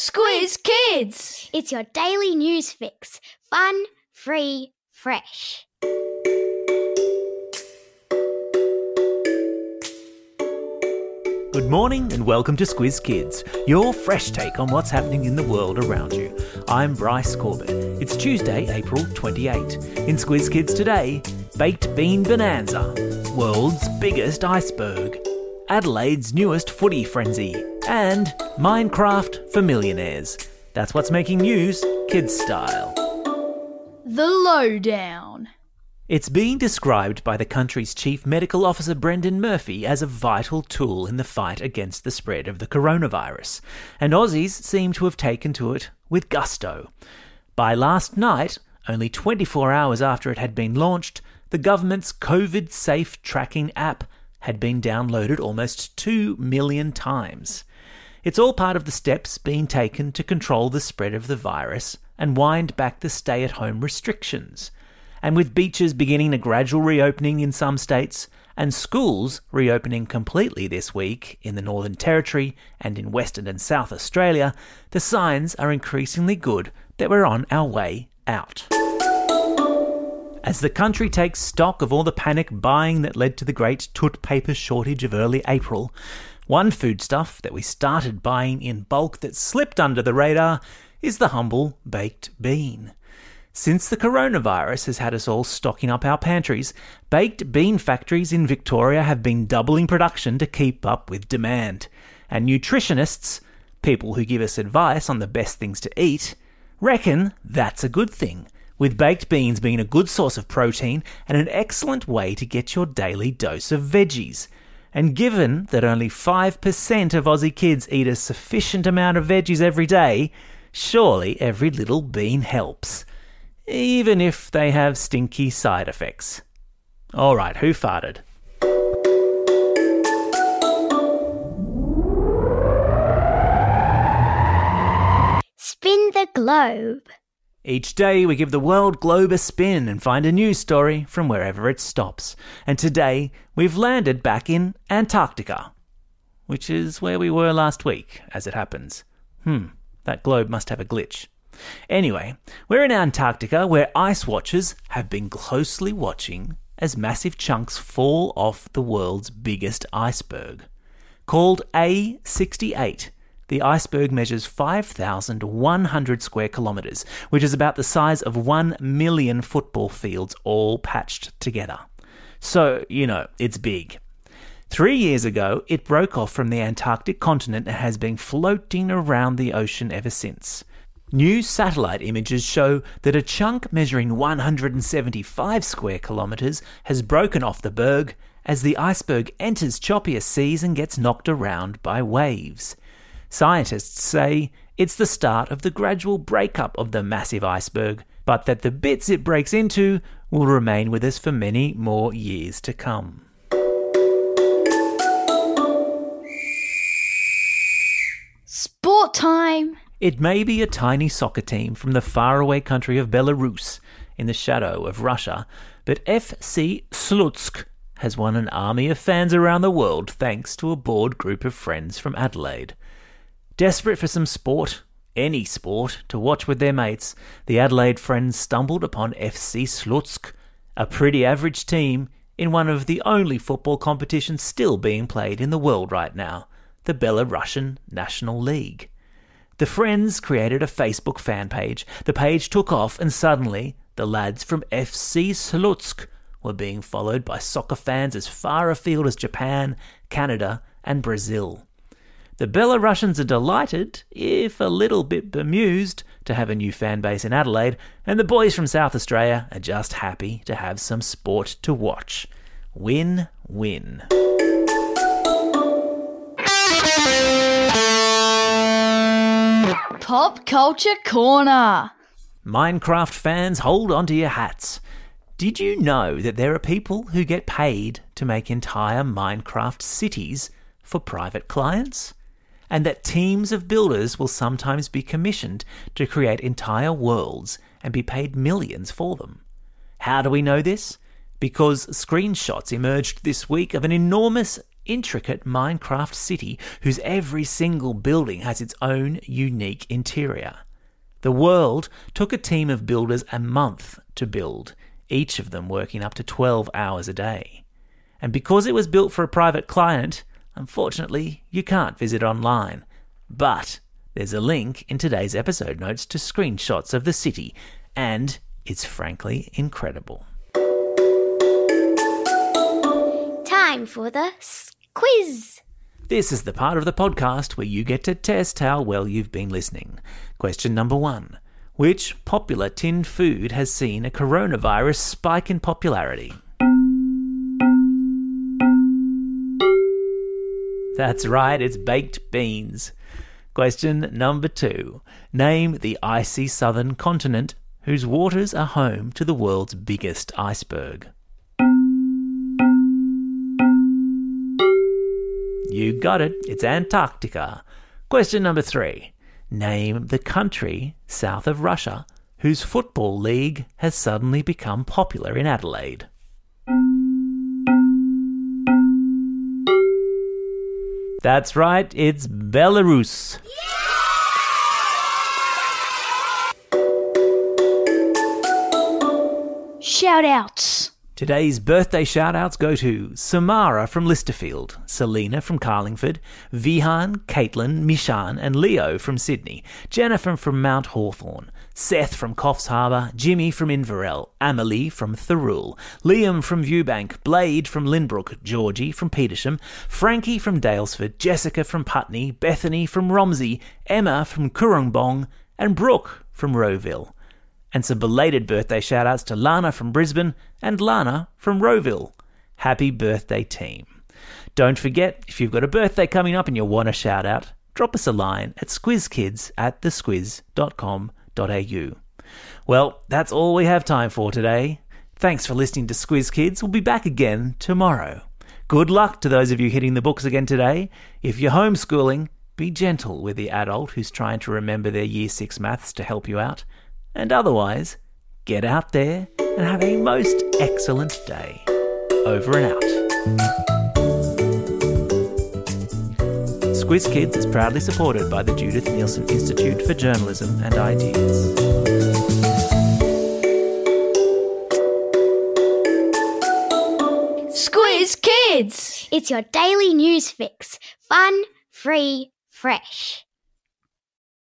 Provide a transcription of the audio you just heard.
Squiz Kids! It's your daily news fix. Fun, free, fresh. Good morning and welcome to Squiz Kids, your fresh take on what's happening in the world around you. I'm Bryce Corbett. It's Tuesday, April 28. In Squiz Kids today, baked bean bonanza, world's biggest iceberg, Adelaide's newest footy frenzy, and Minecraft for millionaires. That's what's making news, kids style. The Lowdown. It's being described by the country's Chief Medical Officer Brendan Murphy as a vital tool in the fight against the spread of the coronavirus, and Aussies seem to have taken to it with gusto. By last night, only 24 hours after it had been launched, the government's COVID-safe tracking app had been downloaded almost 2 million times. It's all part of the steps being taken to control the spread of the virus and wind back the stay-at-home restrictions. And with beaches beginning a gradual reopening in some states and schools reopening completely this week in the Northern Territory and in Western and South Australia, the signs are increasingly good that we're on our way out. As the country takes stock of all the panic buying that led to the great toilet paper shortage of early April, one foodstuff that we started buying in bulk that slipped under the radar is the humble baked bean. Since the coronavirus has had us all stocking up our pantries, baked bean factories in Victoria have been doubling production to keep up with demand. And nutritionists, people who give us advice on the best things to eat, reckon that's a good thing, with baked beans being a good source of protein and an excellent way to get your daily dose of veggies. And given that only 5% of Aussie kids eat a sufficient amount of veggies every day, surely every little bean helps. Even if they have stinky side effects. All right, who farted? Spin the globe. Each day we give the world globe a spin and find a news story from wherever it stops. And today we've landed back in Antarctica, which is where we were last week, as it happens. That globe must have a glitch. Anyway, we're in Antarctica where ice watchers have been closely watching as massive chunks fall off the world's biggest iceberg. Called A68, the iceberg measures 5,100 square kilometres, which is about the size of 1 million football fields all patched together. So, it's big. 3 years ago, it broke off from the Antarctic continent and has been floating around the ocean ever since. New satellite images show that a chunk measuring 175 square kilometres has broken off the berg as the iceberg enters choppier seas and gets knocked around by waves. Scientists say it's the start of the gradual breakup of the massive iceberg, but that the bits it breaks into will remain with us for many more years to come. Sport time! It may be a tiny soccer team from the faraway country of Belarus, in the shadow of Russia, but FC Slutsk has won an army of fans around the world thanks to a bored group of friends from Adelaide. Desperate for some sport, any sport, to watch with their mates, the Adelaide friends stumbled upon FC Slutsk, a pretty average team in one of the only football competitions still being played in the world right now, the Belarusian National League. The friends created a Facebook fan page. The page took off and suddenly the lads from FC Slutsk were being followed by soccer fans as far afield as Japan, Canada and Brazil. The Belarusians are delighted, if a little bit bemused, to have a new fan base in Adelaide, and the boys from South Australia are just happy to have some sport to watch. Win-win. Pop Culture Corner. Minecraft fans, hold on to your hats. Did you know that there are people who get paid to make entire Minecraft cities for private clients? And that teams of builders will sometimes be commissioned to create entire worlds and be paid millions for them. How do we know this? Because screenshots emerged this week of an enormous intricate Minecraft city whose every single building has its own unique interior. The world took a team of builders a month to build, each of them working up to 12 hours a day. And because it was built for a private client, unfortunately, you can't visit online. But there's a link in today's episode notes to screenshots of the city, and it's frankly incredible. Time for the Squiz. This is the part of the podcast where you get to test how well you've been listening. Question number 1. Which popular tinned food has seen a coronavirus spike in popularity? That's right, it's baked beans. Question number 2. Name the icy southern continent whose waters are home to the world's biggest iceberg. You got it, it's Antarctica. Question number 3. Name the country south of Russia whose football league has suddenly become popular in Adelaide. That's right, it's Belarus. Yeah! Shout-outs. Today's birthday shout-outs go to Samara from Listerfield, Selena from Carlingford, Vihan, Caitlin, Mishan and Leo from Sydney, Jennifer from Mount Hawthorne, Seth from Coffs Harbour, Jimmy from Inverell, Amelie from Thirroul, Liam from Viewbank, Blade from Lynbrook, Georgie from Petersham, Frankie from Daylesford, Jessica from Putney, Bethany from Romsey, Emma from Currumbong and Brooke from Rowville. And some belated birthday shout-outs to Lana from Brisbane and Lana from Rowville. Happy birthday, team. Don't forget, if you've got a birthday coming up and you want a shout-out, drop us a line at squizkids@thesquiz.com.au. Well, that's all we have time for today. Thanks for listening to Squiz Kids. We'll be back again tomorrow. Good luck to those of you hitting the books again today. If you're homeschooling, be gentle with the adult who's trying to remember their Year 6 maths to help you out. And otherwise, get out there and have a most excellent day. Over and out. Squiz Kids is proudly supported by the Judith Neilson Institute for Journalism and Ideas. Squiz Kids! It's your daily news fix. Fun, free, fresh.